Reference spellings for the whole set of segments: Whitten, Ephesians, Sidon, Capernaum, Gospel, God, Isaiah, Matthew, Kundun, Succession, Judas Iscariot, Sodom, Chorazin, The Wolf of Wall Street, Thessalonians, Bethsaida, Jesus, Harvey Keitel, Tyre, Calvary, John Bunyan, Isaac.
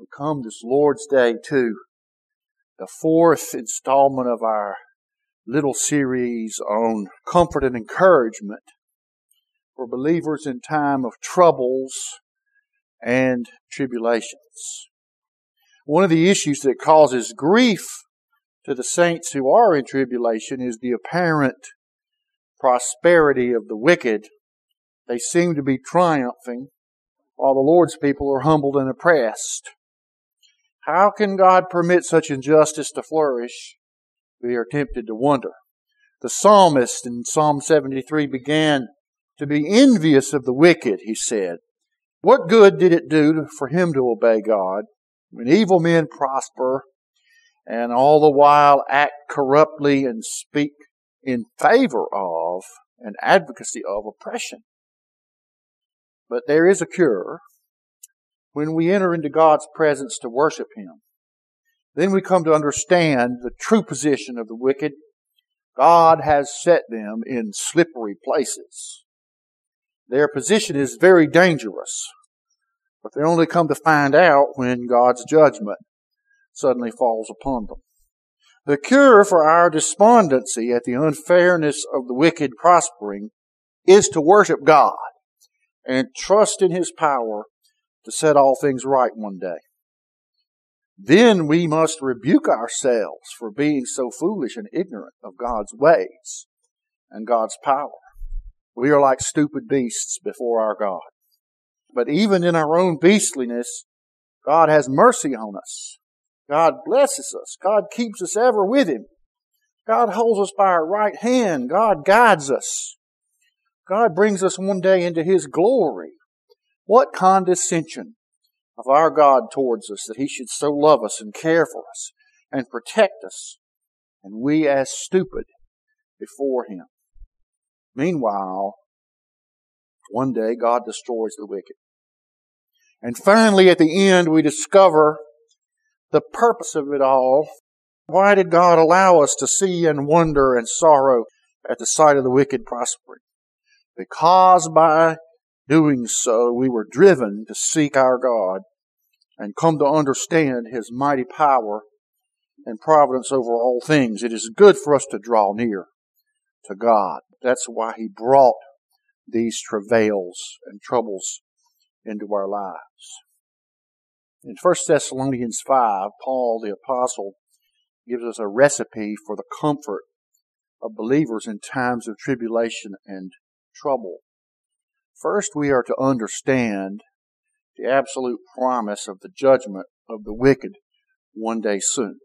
We come this Lord's Day to the fourth installment of our little series on comfort and encouragement for believers in time of troubles and tribulations. One of the issues that causes grief to the saints who are in tribulation is the apparent prosperity of the wicked. They seem to be triumphing while the Lord's people are humbled and oppressed. How can God permit such injustice to flourish? We are tempted to wonder. The psalmist in Psalm 73 began to be envious of the wicked, he said. What good did it do for him to obey God when evil men prosper and all the while act corruptly and speak in favor of and advocacy of oppression? But there is a cure when we enter into God's presence to worship Him. Then we come to understand the true position of the wicked. God has set them in slippery places. Their position is very dangerous, but they only come to find out when God's judgment suddenly falls upon them. The cure for our despondency at the unfairness of the wicked prospering is to worship God and trust in His power to set all things right one day. Then we must rebuke ourselves for being so foolish and ignorant of God's ways and God's power. We are like stupid beasts before our God. But even in our own beastliness, God has mercy on us. God blesses us. God keeps us ever with Him. God holds us by our right hand. God guides us. God brings us one day into His glory. What condescension of our God towards us that He should so love us and care for us and protect us, and we as stupid before Him. Meanwhile, one day God destroys the wicked. And finally, at the end, we discover the purpose of it all. Why did God allow us to see and wonder and sorrow at the sight of the wicked prospering? Because by doing so, we were driven to seek our God and come to understand His mighty power and providence over all things. It is good for us to draw near to God. That's why He brought these travails and troubles into our lives. In 1 Thessalonians 5, Paul the Apostle gives us a recipe for the comfort of believers in times of tribulation and trouble. First, we are to understand the absolute promise of the judgment of the wicked one day soon.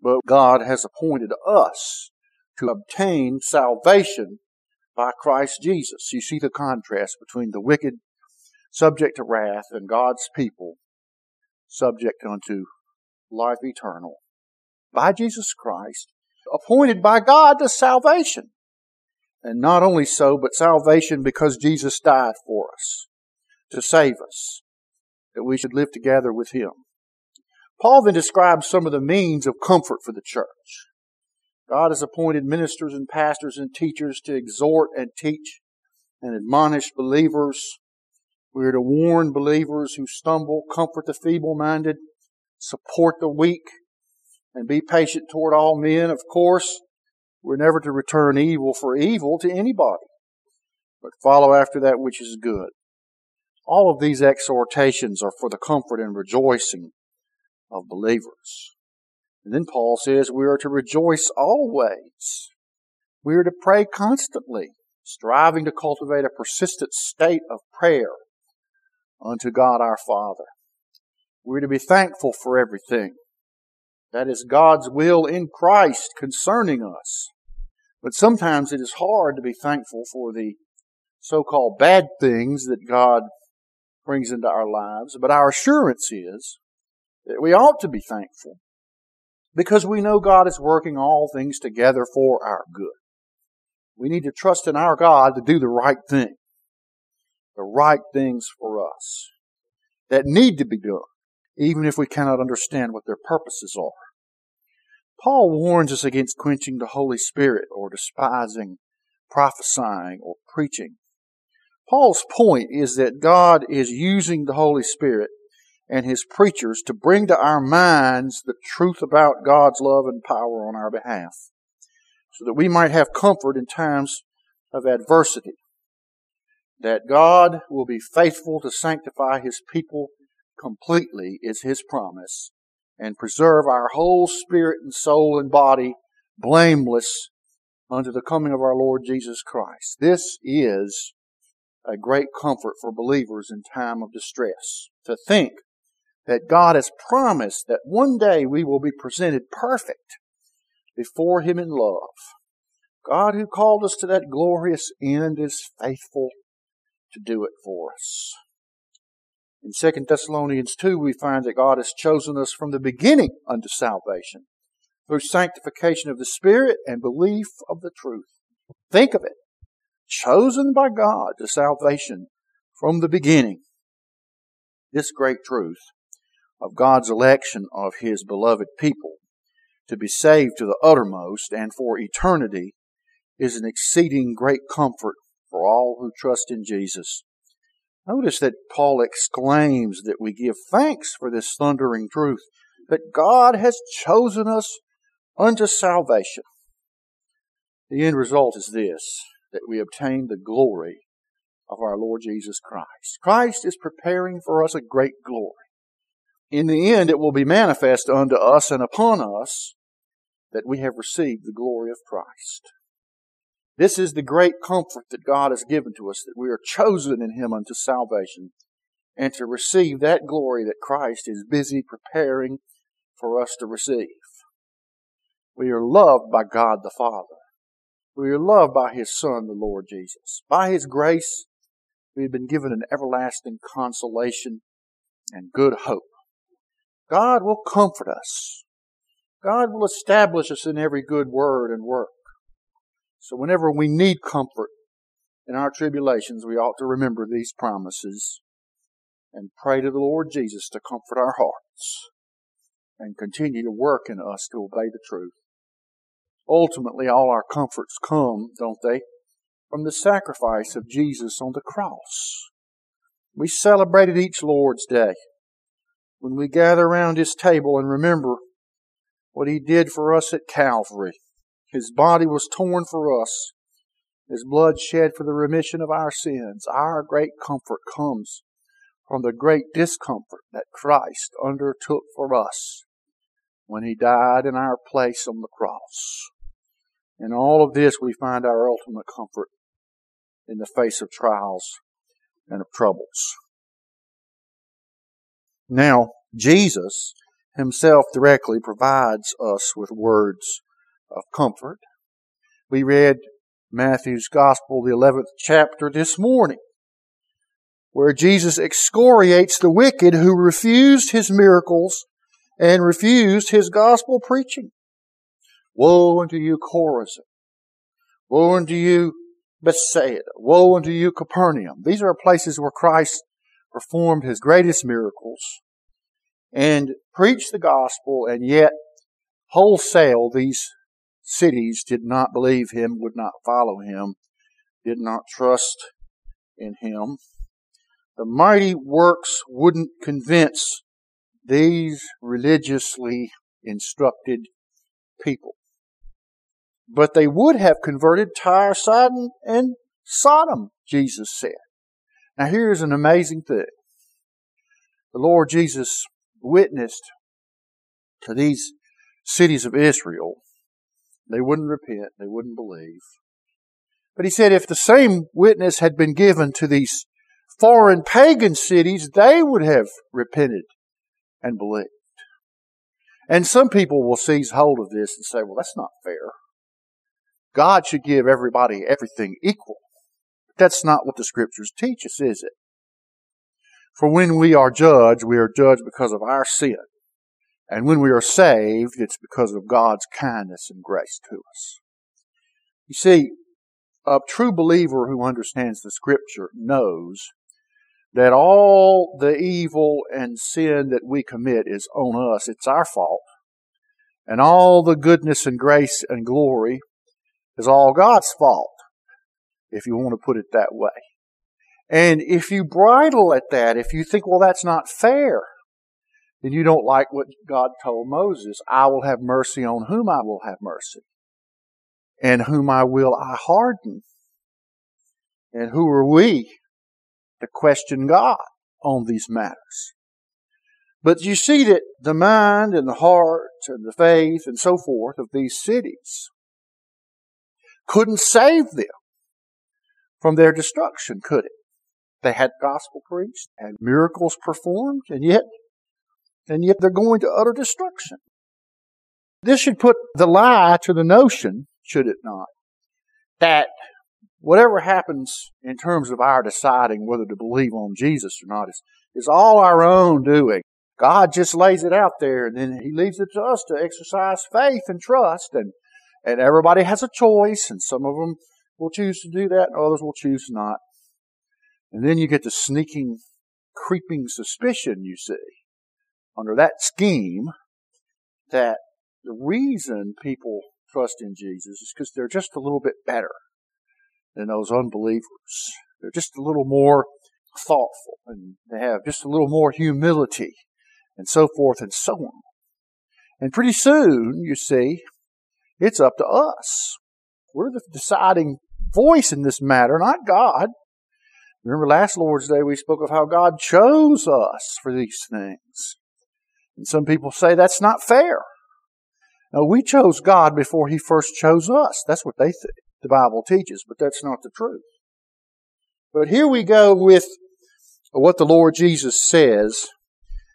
But God has appointed us to obtain salvation by Christ Jesus. You see the contrast between the wicked subject to wrath and God's people subject unto life eternal by Jesus Christ, appointed by God to salvation. And not only so, but salvation because Jesus died for us, to save us, that we should live together with Him. Paul then describes some of the means of comfort for the church. God has appointed ministers and pastors and teachers to exhort and teach and admonish believers. We are to warn believers who stumble, comfort the feeble-minded, support the weak, and be patient toward all men, of course. We're never to return evil for evil to anybody, but follow after that which is good. All of these exhortations are for the comfort and rejoicing of believers. And then Paul says we are to rejoice always. We are to pray constantly, striving to cultivate a persistent state of prayer unto God our Father. We are to be thankful for everything. That is God's will in Christ concerning us. But sometimes it is hard to be thankful for the so-called bad things that God brings into our lives. But our assurance is that we ought to be thankful because we know God is working all things together for our good. We need to trust in our God to do the right thing, the right things for us that need to be done, even if we cannot understand what their purposes are. Paul warns us against quenching the Holy Spirit or despising, prophesying, or preaching. Paul's point is that God is using the Holy Spirit and his preachers to bring to our minds the truth about God's love and power on our behalf, so that we might have comfort in times of adversity, that God will be faithful to sanctify his people completely is his promise, and preserve our whole spirit and soul and body blameless unto the coming of our Lord Jesus Christ. This is a great comfort for believers in time of distress, to think that God has promised that one day we will be presented perfect before him in love. God, who called us to that glorious end, is faithful to do it for us. In 2 Thessalonians 2, we find that God has chosen us from the beginning unto salvation through sanctification of the Spirit and belief of the truth. Think of it. Chosen by God to salvation from the beginning. This great truth of God's election of his beloved people to be saved to the uttermost and for eternity is an exceeding great comfort for all who trust in Jesus. Notice that Paul exclaims that we give thanks for this thundering truth, that God has chosen us unto salvation. The end result is this, that we obtain the glory of our Lord Jesus Christ. Christ is preparing for us a great glory. In the end, it will be manifest unto us and upon us that we have received the glory of Christ. This is the great comfort that God has given to us, that we are chosen in him unto salvation, and to receive that glory that Christ is busy preparing for us to receive. We are loved by God the Father. We are loved by his Son, the Lord Jesus. By his grace, we have been given an everlasting consolation and good hope. God will comfort us. God will establish us in every good word and work. So whenever we need comfort in our tribulations, we ought to remember these promises and pray to the Lord Jesus to comfort our hearts and continue to work in us to obey the truth. Ultimately, all our comforts come, don't they, from the sacrifice of Jesus on the cross. We celebrate it each Lord's Day when we gather around his table and remember what he did for us at Calvary. His body was torn for us, his blood shed for the remission of our sins. Our great comfort comes from the great discomfort that Christ undertook for us when he died in our place on the cross. In all of this, we find our ultimate comfort in the face of trials and of troubles. Now, Jesus himself directly provides us with words of comfort. We read Matthew's Gospel, the 11th chapter, this morning, where Jesus excoriates the wicked who refused his miracles and refused his gospel preaching. Woe unto you, Chorazin! Woe unto you, Bethsaida! Woe unto you, Capernaum! These are places where Christ performed his greatest miracles and preached the gospel, and yet wholesale these cities did not believe him, would not follow him, did not trust in him. The mighty works wouldn't convince these religiously instructed people. But they would have converted Tyre, Sidon, and Sodom, Jesus said. Now here's an amazing thing. The Lord Jesus witnessed to these cities of Israel. They wouldn't repent. They wouldn't believe. But he said if the same witness had been given to these foreign pagan cities, they would have repented and believed. And some people will seize hold of this and say, well, that's not fair. God should give everybody everything equal. But that's not what the Scriptures teach us, is it? For when we are judged because of our sin. And when we are saved, it's because of God's kindness and grace to us. You see, a true believer who understands the Scripture knows that all the evil and sin that we commit is on us. It's our fault. And all the goodness and grace and glory is all God's fault, if you want to put it that way. And if you bridle at that, if you think, well, that's not fair, then you don't like what God told Moses. I will have mercy on whom I will have mercy, and whom I will I harden. And who are we to question God on these matters? But you see that the mind and the heart and the faith and so forth of these cities couldn't save them from their destruction, could it? They had gospel preached, had miracles performed, and yet they're going to utter destruction. This should put the lie to the notion, should it not, that whatever happens in terms of our deciding whether to believe on Jesus or not is all our own doing. God just lays it out there, and then He leaves it to us to exercise faith and trust, and everybody has a choice, and some of them will choose to do that, and others will choose not. And then you get the sneaking, creeping suspicion, you see, under that scheme, that the reason people trust in Jesus is because they're just a little bit better than those unbelievers. They're just a little more thoughtful, and they have just a little more humility, and so forth and so on. And pretty soon, you see, it's up to us. We're the deciding voice in this matter, not God. Remember last Lord's Day we spoke of how God chose us for these things. And some people say that's not fair. No, we chose God before He first chose us. That's what they think the Bible teaches, but that's not the truth. But here we go with what the Lord Jesus says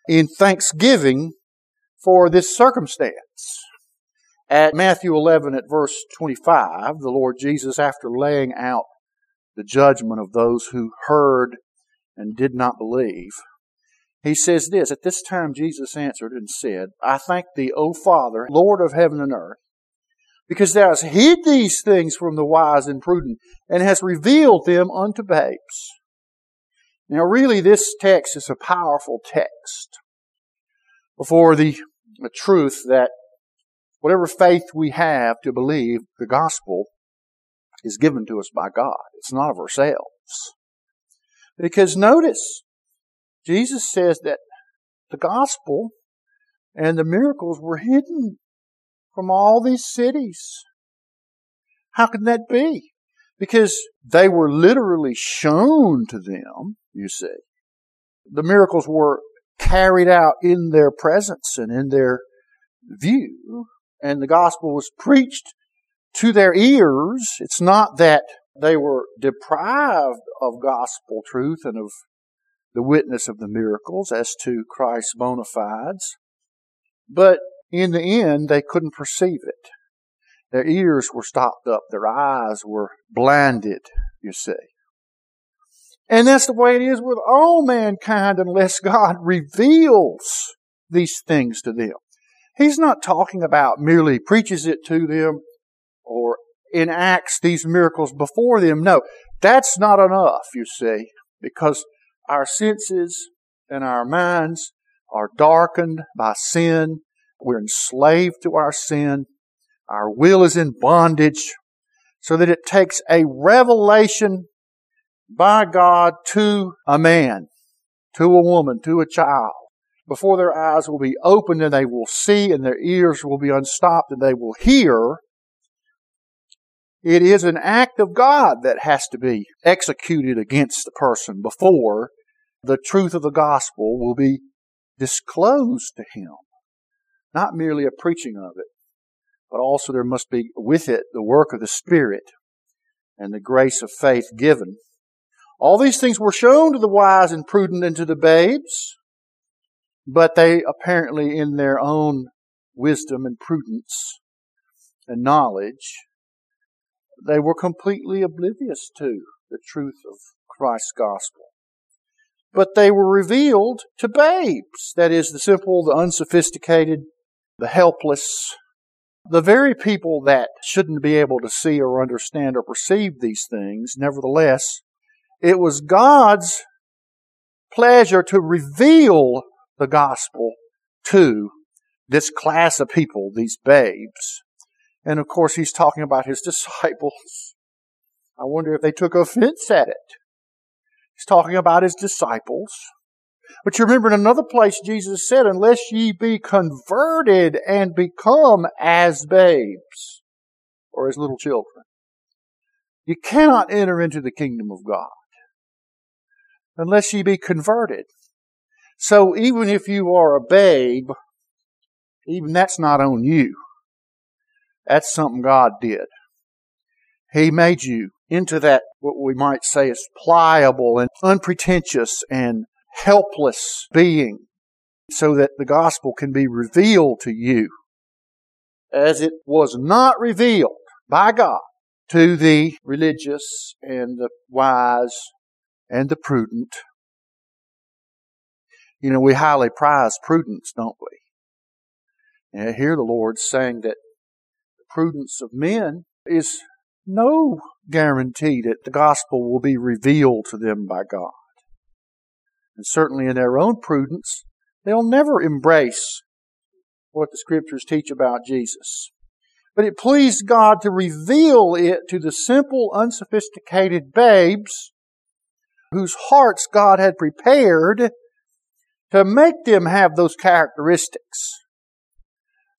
in thanksgiving for this circumstance. At Matthew 11 at verse 25, the Lord Jesus, after laying out the judgment of those who heard and did not believe, He says this, "At this time Jesus answered and said, I thank Thee, O Father, Lord of heaven and earth, because Thou hast hid these things from the wise and prudent, and hast revealed them unto babes." Now really this text is a powerful text before the truth that whatever faith we have to believe the gospel is given to us by God. It's not of ourselves. Because notice, Jesus says that the gospel and the miracles were hidden from all these cities. How can that be? Because they were literally shown to them, you see. The miracles were carried out in their presence and in their view, and the gospel was preached to their ears. It's not that they were deprived of gospel truth and of the witness of the miracles as to Christ's bona fides, but in the end, they couldn't perceive it. Their ears were stopped up. Their eyes were blinded, you see. And that's the way it is with all mankind unless God reveals these things to them. He's not talking about merely preaches it to them or enacts these miracles before them. No, that's not enough, you see, because our senses and our minds are darkened by sin. We're enslaved to our sin. Our will is in bondage, so that it takes a revelation by God to a man, to a woman, to a child, before their eyes will be opened and they will see and their ears will be unstopped and they will hear. It is an act of God that has to be executed against the person before the truth of the gospel will be disclosed to him. Not merely a preaching of it, but also there must be with it the work of the Spirit and the grace of faith given. All these things were shown to the wise and prudent and to the babes, but they apparently in their own wisdom and prudence and knowledge, they were completely oblivious to the truth of Christ's gospel. But they were revealed to babes, that is, the simple, the unsophisticated, the helpless, the very people that shouldn't be able to see or understand or perceive these things. Nevertheless, it was God's pleasure to reveal the gospel to this class of people, these babes. And of course, He's talking about His disciples. I wonder if they took offense at it. He's talking about His disciples. But you remember in another place Jesus said, unless ye be converted and become as babes or as little children, you cannot enter into the kingdom of God unless ye be converted. So even if you are a babe, even that's not on you. That's something God did. He made you into that, what we might say is pliable and unpretentious and helpless being, so that the gospel can be revealed to you as it was not revealed by God to the religious and the wise and the prudent. You know, we highly prize prudence, don't we? And here the Lord's saying that the prudence of men is no guarantee that the gospel will be revealed to them by God. And certainly in their own prudence, they'll never embrace what the Scriptures teach about Jesus. But it pleased God to reveal it to the simple, unsophisticated babes whose hearts God had prepared to make them have those characteristics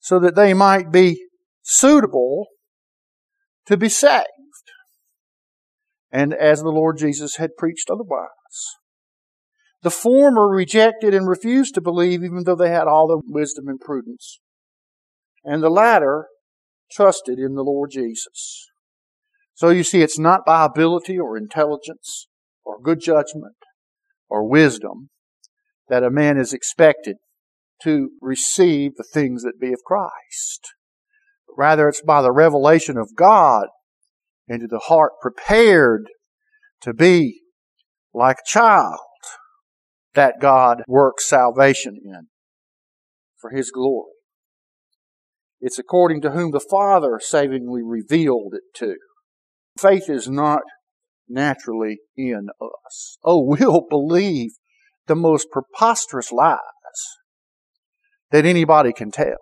so that they might be suitable to be saved, and as the Lord Jesus had preached otherwise. The former rejected and refused to believe, even though they had all the wisdom and prudence. And the latter trusted in the Lord Jesus. So you see, it's not by ability or intelligence or good judgment or wisdom that a man is expected to receive the things that be of Christ. Rather, it's by the revelation of God into the heart prepared to be like a child that God works salvation in for His glory. It's according to whom the Father savingly revealed it to. Faith is not naturally in us. Oh, we'll believe the most preposterous lies that anybody can tell.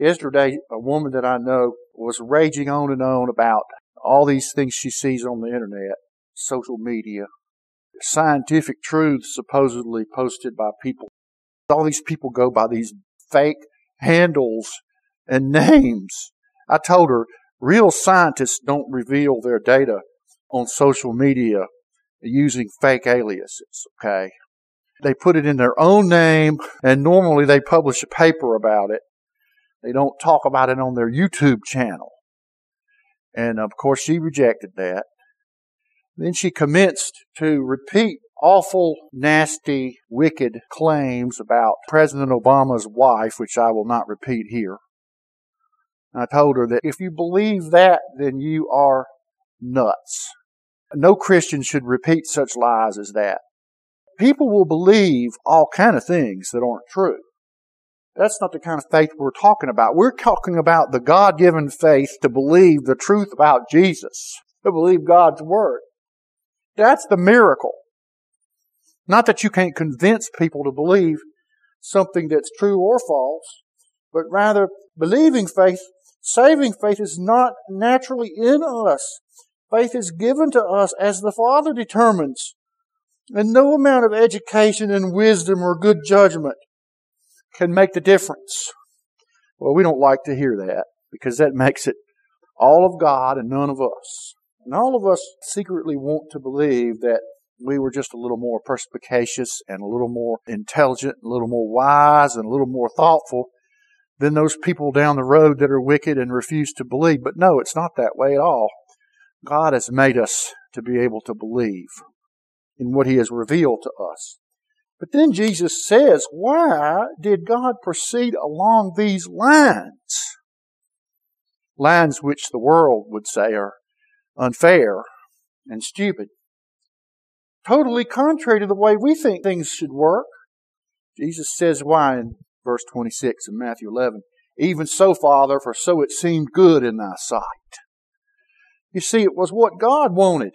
Yesterday, a woman that I know was raging on and on about all these things she sees on the internet, social media, scientific truths supposedly posted by people. All these people go by these fake handles and names. I told her, real scientists don't reveal their data on social media using fake aliases, okay? They put it in their own name, and normally they publish a paper about it. They don't talk about it on their YouTube channel. And of course, she rejected that. Then she commenced to repeat awful, nasty, wicked claims about President Obama's wife, which I will not repeat here. I told her that if you believe that, then you are nuts. No Christian should repeat such lies as that. People will believe all kind of things that aren't true. That's not the kind of faith we're talking about. We're talking about the God-given faith to believe the truth about Jesus, to believe God's Word. That's the miracle. Not that you can't convince people to believe something that's true or false, but rather believing faith, saving faith is not naturally in us. Faith is given to us as the Father determines, and no amount of education and wisdom or good judgment can make the difference. Well, we don't like to hear that, because that makes it all of God and none of us. And all of us secretly want to believe that we were just a little more perspicacious and a little more intelligent, a little more wise and a little more thoughtful than those people down the road that are wicked and refuse to believe. But no, it's not that way at all. God has made us to be able to believe in what He has revealed to us. But then Jesus says, why did God proceed along these lines? Lines which the world would say are unfair and stupid. Totally contrary to the way we think things should work. Jesus says why in verse 26 in Matthew 11, even so, Father, for so it seemed good in thy sight. You see, it was what God wanted.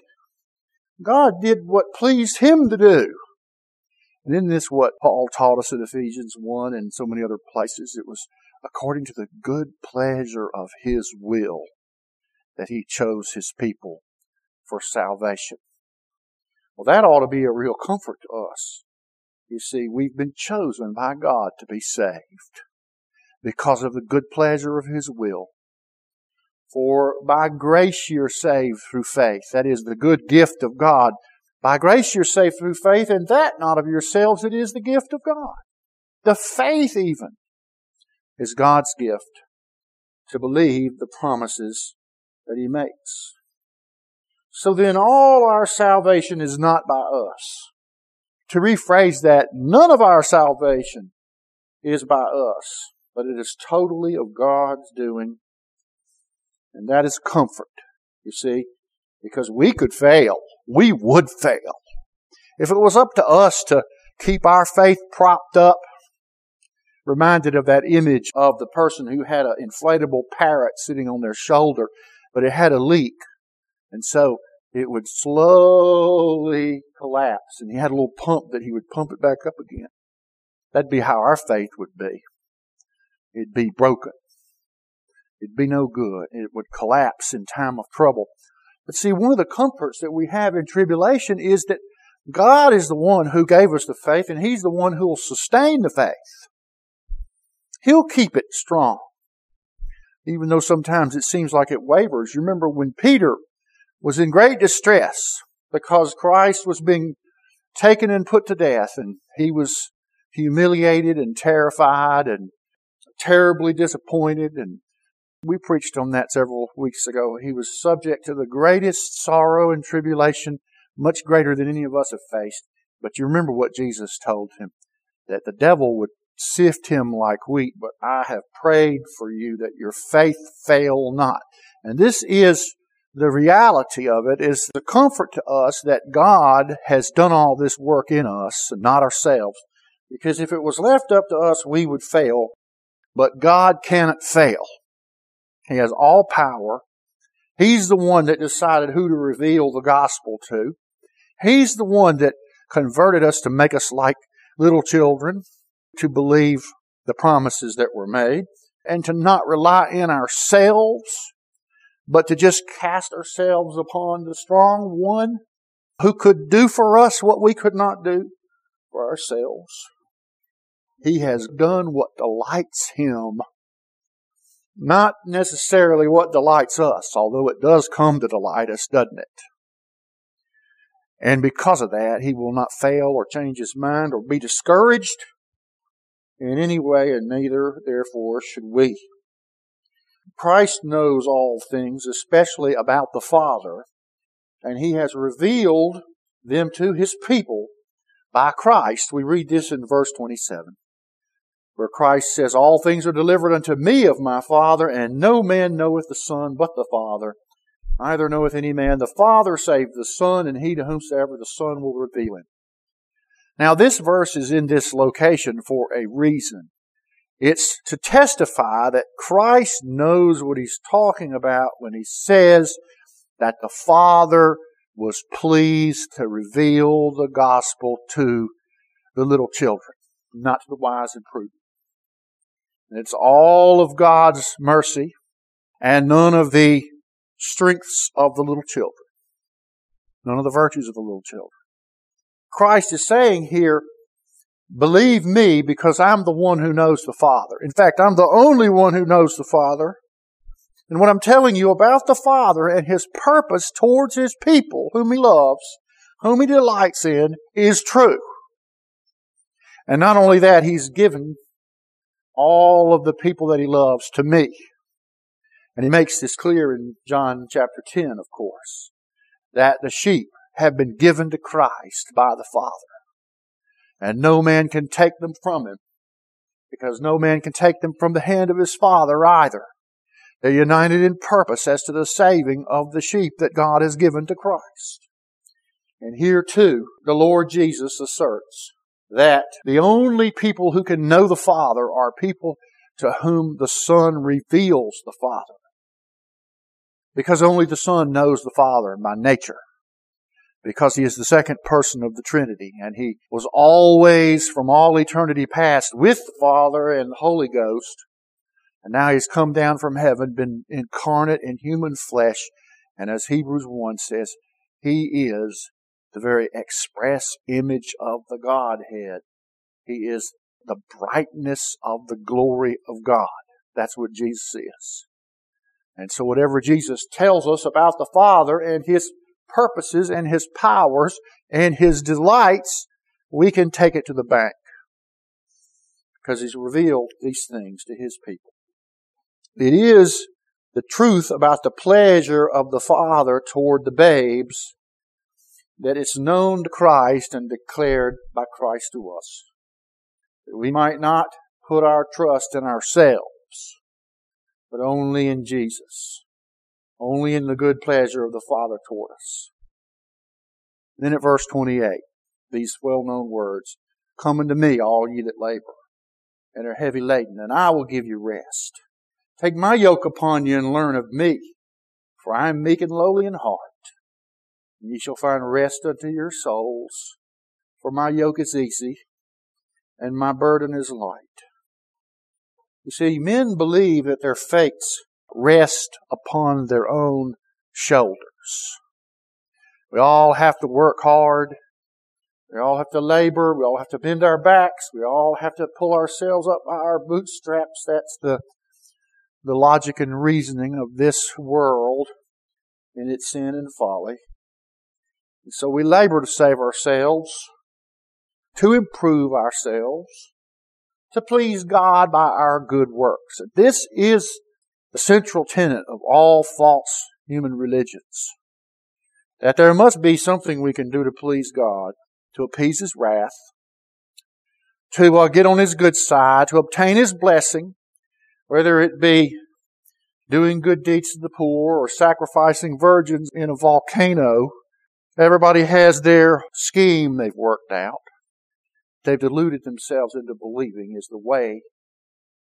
God did what pleased Him to do. And isn't this what Paul taught us in Ephesians 1 and so many other places? It was according to the good pleasure of His will that He chose His people for salvation. Well, that ought to be a real comfort to us. You see, we've been chosen by God to be saved because of the good pleasure of His will. For by grace you're saved through faith. That is the good gift of God. By grace you're saved through faith, and that not of yourselves, it is the gift of God. The faith even is God's gift to believe the promises that He makes. So then all our salvation is not by us. To rephrase that, none of our salvation is by us, but it is totally of God's doing. And that is comfort, you see, because we could fail. We would fail. If it was up to us to keep our faith propped up, reminded of that image of the person who had an inflatable parrot sitting on their shoulder, but it had a leak, and so it would slowly collapse, and he had a little pump that he would pump it back up again. That'd be how our faith would be. It'd be broken. It'd be no good. It would collapse in time of trouble. But see, one of the comforts that we have in tribulation is that God is the one who gave us the faith, and He's the one who will sustain the faith. He'll keep it strong, even though sometimes it seems like it wavers. You remember when Peter was in great distress because Christ was being taken and put to death, and he was humiliated and terrified and terribly disappointed, and we preached on that several weeks ago. He was subject to the greatest sorrow and tribulation, much greater than any of us have faced. But you remember what Jesus told him, that the devil would sift him like wheat, but I have prayed for you that your faith fail not. And this is the reality of it, is the comfort to us that God has done all this work in us and not ourselves. Because if it was left up to us, we would fail. But God cannot fail. He has all power. He's the one that decided who to reveal the gospel to. He's the one that converted us to make us like little children, to believe the promises that were made, and to not rely in ourselves, but to just cast ourselves upon the strong one who could do for us what we could not do for ourselves. He has done what delights Him, not necessarily what delights us, although it does come to delight us, doesn't it? And because of that, He will not fail or change His mind or be discouraged in any way, and neither, therefore, should we. Christ knows all things, especially about the Father, and He has revealed them to His people by Christ. We read this in verse 27, where Christ says, all things are delivered unto me of my Father, and no man knoweth the Son but the Father, neither knoweth any man the Father save the Son, and he to whomsoever the Son will reveal him. Now, this verse is in this location for a reason. It's to testify that Christ knows what He's talking about when He says that the Father was pleased to reveal the gospel to the little children, not to the wise and prudent. And it's all of God's mercy and none of the strengths of the little children, none of the virtues of the little children. Christ is saying here, believe me, because I'm the one who knows the Father. In fact, I'm the only one who knows the Father. And what I'm telling you about the Father and His purpose towards His people, whom He loves, whom He delights in, is true. And not only that, He's given all of the people that He loves to me. And He makes this clear in John chapter 10, of course, that the sheep have been given to Christ by the Father. And no man can take them from Him, because no man can take them from the hand of his Father either. They're united in purpose as to the saving of the sheep that God has given to Christ. And here too, the Lord Jesus asserts that the only people who can know the Father are people to whom the Son reveals the Father. Because only the Son knows the Father by nature, because He is the second person of the Trinity, and He was always from all eternity past with the Father and the Holy Ghost, and now He's come down from heaven, been incarnate in human flesh, and as Hebrews 1 says, He is the very express image of the Godhead, He is the brightness of the glory of God. That's what Jesus is. And so whatever Jesus tells us about the Father and His purposes and His powers and His delights, we can take it to the bank, because He's revealed these things to His people. It is the truth about the pleasure of the Father toward the babes that it's known to Christ and declared by Christ to us, that we might not put our trust in ourselves, but only in Jesus, only in the good pleasure of the Father toward us. Then at verse 28, these well-known words, "Come unto me, all ye that labor and are heavy laden, and I will give you rest. Take my yoke upon you and learn of me, for I am meek and lowly in heart, and ye shall find rest unto your souls, for my yoke is easy and my burden is light." You see, men believe that their fates rest upon their own shoulders. We all have to work hard. We all have to labor. We all have to bend our backs. We all have to pull ourselves up by our bootstraps. That's the logic and reasoning of this world in its sin and folly. And so we labor to save ourselves, to improve ourselves, to please God by our good works. This is the central tenet of all false human religions, that there must be something we can do to please God, to appease His wrath, to get on His good side, to obtain His blessing, whether it be doing good deeds to the poor or sacrificing virgins in a volcano. Everybody has their scheme they've worked out. They've deluded themselves into believing is the way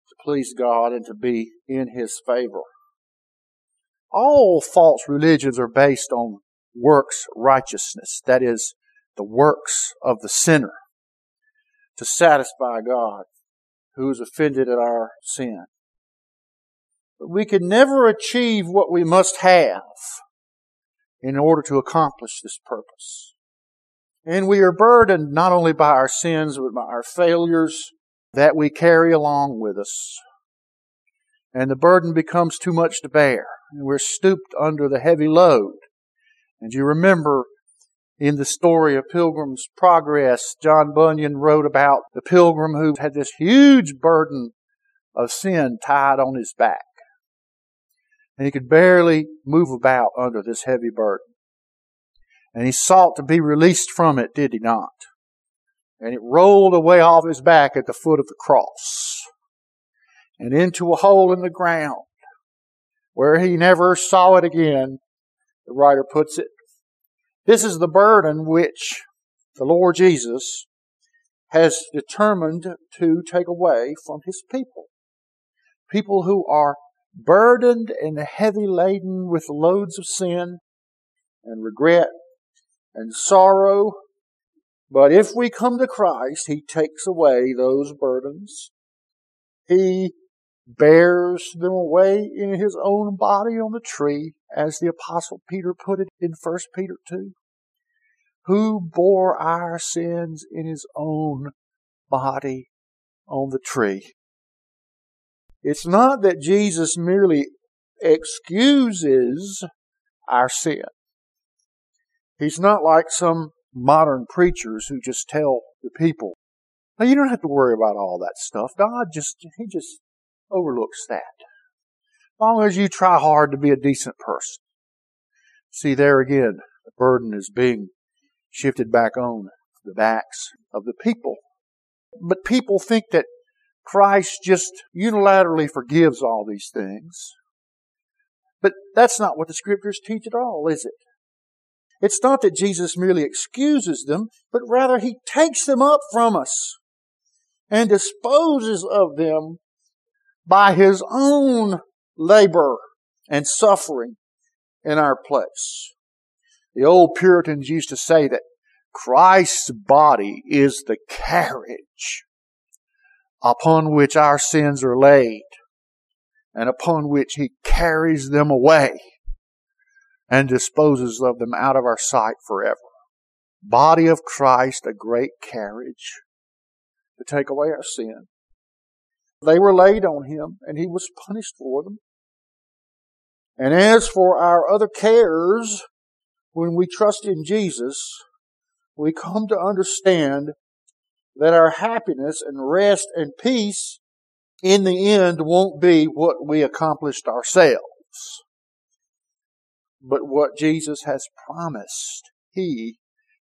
to please God and to be in His favor. All false religions are based on works righteousness, that is, the works of the sinner, to satisfy God who is offended at our sin. But we can never achieve what we must have in order to accomplish this purpose. And we are burdened not only by our sins, but by our failures that we carry along with us. And the burden becomes too much to bear, and we're stooped under the heavy load. And you remember in the story of Pilgrim's Progress, John Bunyan wrote about the pilgrim who had this huge burden of sin tied on his back, and he could barely move about under this heavy burden. And he sought to be released from it, did he not? And it rolled away off his back at the foot of the cross and into a hole in the ground where he never saw it again, the writer puts it. This is the burden which the Lord Jesus has determined to take away from His people. People who are burdened and heavy laden with loads of sin and regret and sorrow. But if we come to Christ, He takes away those burdens. He bears them away in His own body on the tree, as the Apostle Peter put it in 1 Peter 2. Who bore our sins in His own body on the tree. It's not that Jesus merely excuses our sin. He's not like some modern preachers who just tell the people, "Now, you don't have to worry about all that stuff. God just overlooks that. As long as you try hard to be a decent person." See, there again, the burden is being shifted back on the backs of the people. But people think that Christ just unilaterally forgives all these things. But that's not what the Scriptures teach at all, is it? It's not that Jesus merely excuses them, but rather He takes them up from us and disposes of them by His own labor and suffering in our place. The old Puritans used to say that Christ's body is the carriage upon which our sins are laid and upon which He carries them away and disposes of them out of our sight forever. Body of Christ, a great carriage. to take away our sin. They were laid on him, and he was punished for them. And as for our other cares, when we trust in Jesus, we come to understand that our happiness and rest and peace in the end won't be what we accomplished ourselves, but what Jesus has promised He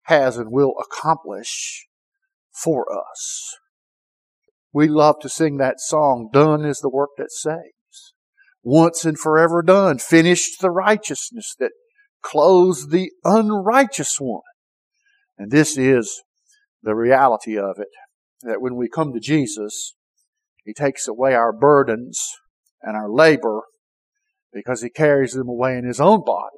has and will accomplish for us. We love to sing that song, "Done is the work that saves. Once and forever done, finished the righteousness that clothes the unrighteous one." And this is the reality of it, that when we come to Jesus, He takes away our burdens and our labor because He carries them away in His own body.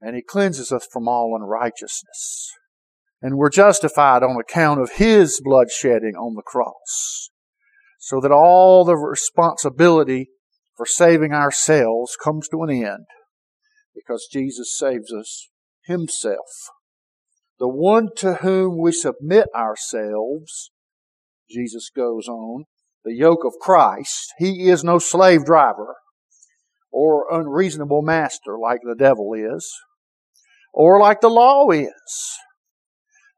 And He cleanses us from all unrighteousness. And we're justified on account of His blood shedding on the cross, so that all the responsibility for saving ourselves comes to an end, because Jesus saves us Himself. The one to whom we submit ourselves, Jesus goes on, the yoke of Christ. He is no slave driver or unreasonable master like the devil is, or like the law is.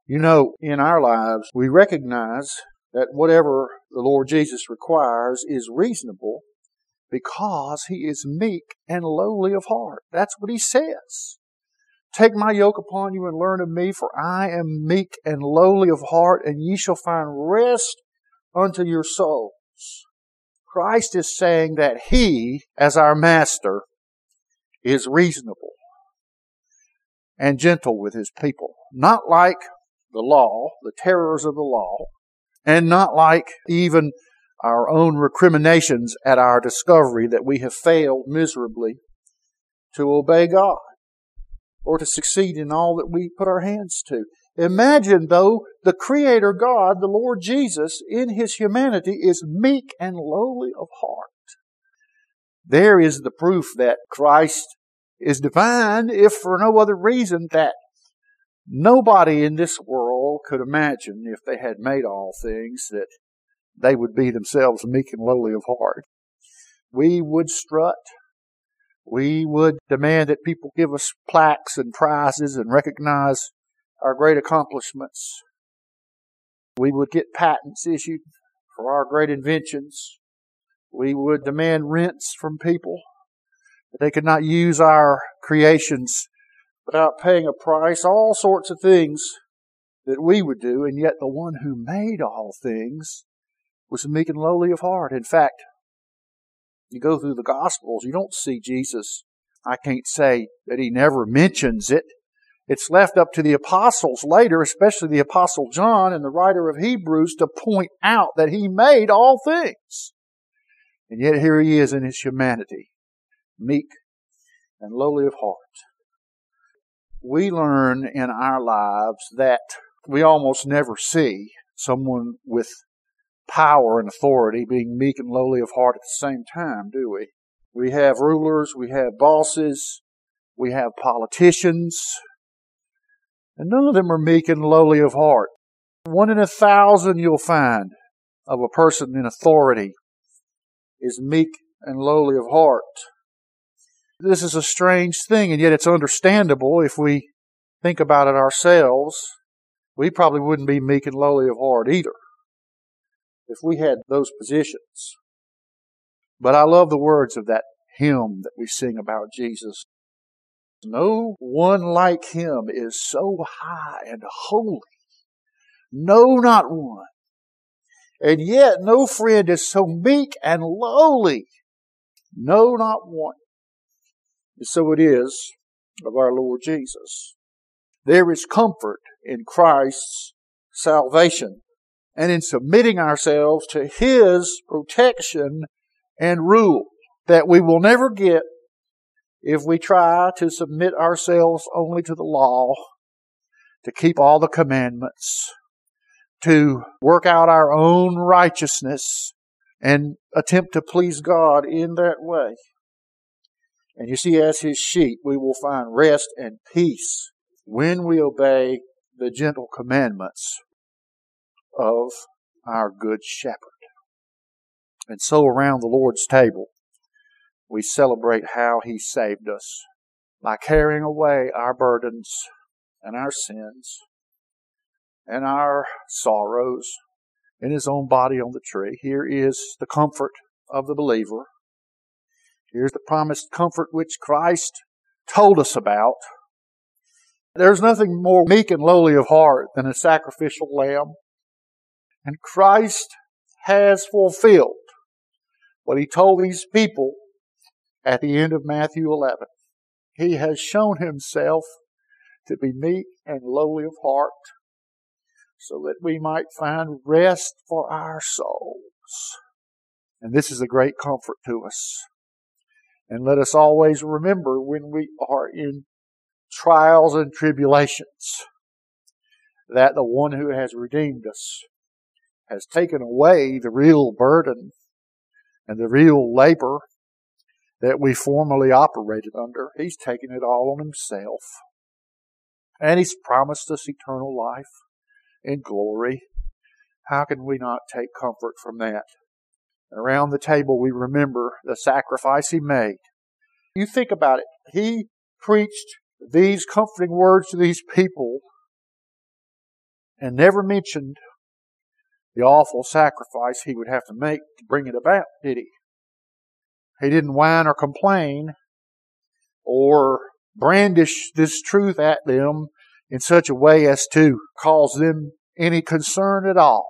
You know, in our lives, we recognize that whatever the Lord Jesus requires is reasonable because He is meek and lowly of heart. That's what He says. "Take my yoke upon you and learn of me, for I am meek and lowly of heart, and ye shall find rest unto your souls." Christ is saying that He, as our Master, is reasonable and gentle with His people. Not like the law, the terrors of the law, and not like even our own recriminations at our discovery that we have failed miserably to obey God or to succeed in all that we put our hands to. Imagine, though, the Creator God, the Lord Jesus, in His humanity, is meek and lowly of heart. There is the proof that Christ is divine, if for no other reason that nobody in this world could imagine, if they had made all things, that they would be themselves meek and lowly of heart. We would strut. We would demand that people give us plaques and prizes and recognize our great accomplishments. We would get patents issued for our great inventions. We would demand rents from people, that they could not use our creations without paying a price. All sorts of things that we would do, and yet the one who made all things was meek and lowly of heart. In fact, you go through the Gospels, you don't see Jesus. I can't say that He never mentions it. It's left up to the apostles later, especially the apostle John and the writer of Hebrews, to point out that He made all things. And yet here He is in His humanity, meek and lowly of heart. We learn in our lives that we almost never see someone with power and authority being meek and lowly of heart at the same time, do we? We have rulers, we have bosses, we have politicians, and none of them are meek and lowly of heart. 1 in 1,000 you'll find of a person in authority is meek and lowly of heart. This is a strange thing, and yet it's understandable if we think about it ourselves. We probably wouldn't be meek and lowly of heart either if we had those positions. But I love the words of that hymn that we sing about Jesus. "No one like Him is so high and holy. No, not one. And yet no friend is so meek and lowly. No, not one." And so it is of our Lord Jesus. There is comfort in Christ's salvation and in submitting ourselves to His protection and rule that we will never get if we try to submit ourselves only to the law, to keep all the commandments, to work out our own righteousness, and attempt to please God in that way. And you see, as His sheep, we will find rest and peace when we obey the gentle commandments of our Good Shepherd. And so around the Lord's table, we celebrate how He saved us by carrying away our burdens and our sins and our sorrows in His own body on the tree. Here is the comfort of the believer. Here's the promised comfort which Christ told us about. There's nothing more meek and lowly of heart than a sacrificial lamb. And Christ has fulfilled what He told these people at the end of Matthew 11. He has shown Himself to be meek and lowly of heart so that we might find rest for our souls. And this is a great comfort to us. And let us always remember when we are in trials and tribulations that the one who has redeemed us has taken away the real burden and the real labor that we formerly operated under. He's taken it all on Himself. And He's promised us eternal life in glory. How can we not take comfort from that? Around the table, we remember the sacrifice He made. You think about it. He preached these comforting words to these people and never mentioned the awful sacrifice He would have to make to bring it about, did He? He didn't whine or complain or brandish this truth at them in such a way as to cause them any concern at all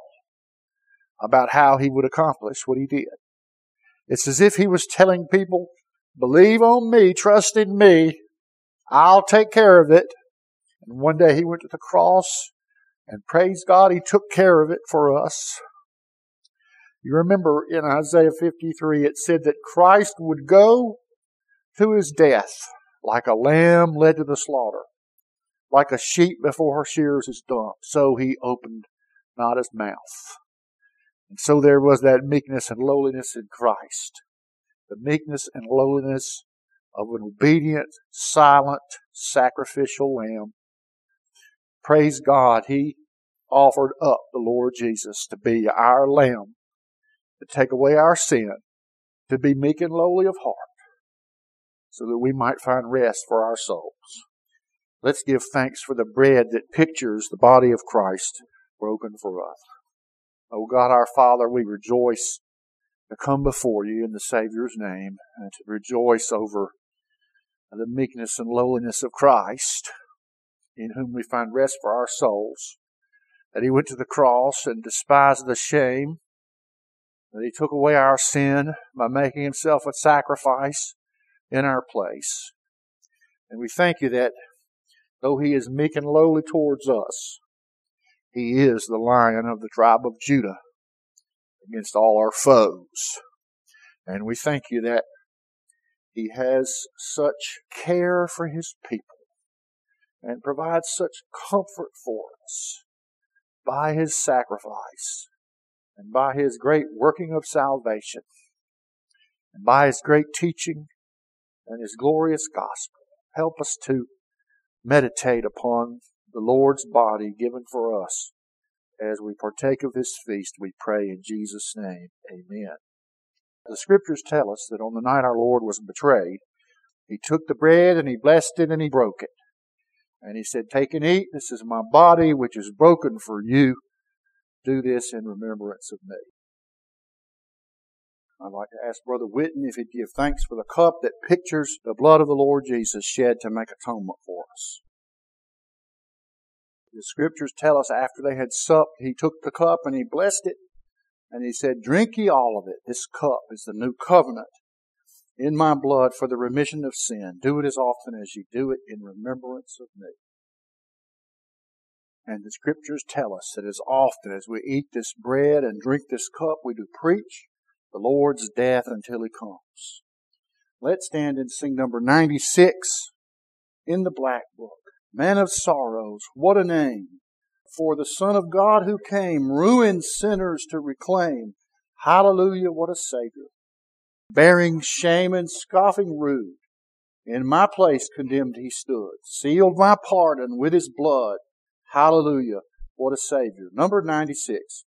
about how He would accomplish what He did. It's as if He was telling people, believe on Me, trust in Me, I'll take care of it. And one day He went to the cross, and praise God, He took care of it for us. You remember in Isaiah 53, it said that Christ would go to His death like a lamb led to the slaughter, like a sheep before her shears is dumb. So He opened not His mouth. And so there was that meekness and lowliness in Christ, the meekness and lowliness of an obedient, silent, sacrificial lamb. Praise God, He offered up the Lord Jesus to be our lamb, to take away our sin, to be meek and lowly of heart, so that we might find rest for our souls. Let's give thanks for the bread that pictures the body of Christ broken for us. O God, our Father, we rejoice to come before You in the Savior's name and to rejoice over the meekness and lowliness of Christ, in whom we find rest for our souls, that He went to the cross and despised the shame, that He took away our sin by making Himself a sacrifice in our place. And we thank You that though He is meek and lowly towards us, He is the Lion of the tribe of Judah against all our foes. And we thank You that He has such care for His people and provides such comfort for us by His sacrifice and by His great working of salvation and by His great teaching and His glorious gospel. Help us to meditate upon the Lord's body given for us as we partake of His feast, we pray in Jesus' name. Amen. The Scriptures tell us that on the night our Lord was betrayed, He took the bread and He blessed it and He broke it. And He said, take and eat. This is My body, which is broken for you. Do this in remembrance of Me. I'd like to ask Brother Whitten if he'd give thanks for the cup that pictures the blood of the Lord Jesus shed to make atonement for us. The Scriptures tell us after they had supped, He took the cup and He blessed it. And He said, drink ye all of it. This cup is the new covenant in My blood for the remission of sin. Do it as often as you do it in remembrance of Me. And the Scriptures tell us that as often as we eat this bread and drink this cup, we do preach the Lord's death until He comes. Let's stand and sing number 96 in the Black Book. Man of sorrows, what a name! For the Son of God who came, ruined sinners to reclaim. Hallelujah, what a Savior! Bearing shame and scoffing rude, in my place condemned He stood, sealed my pardon with His blood. Hallelujah, what a Savior. Number 96.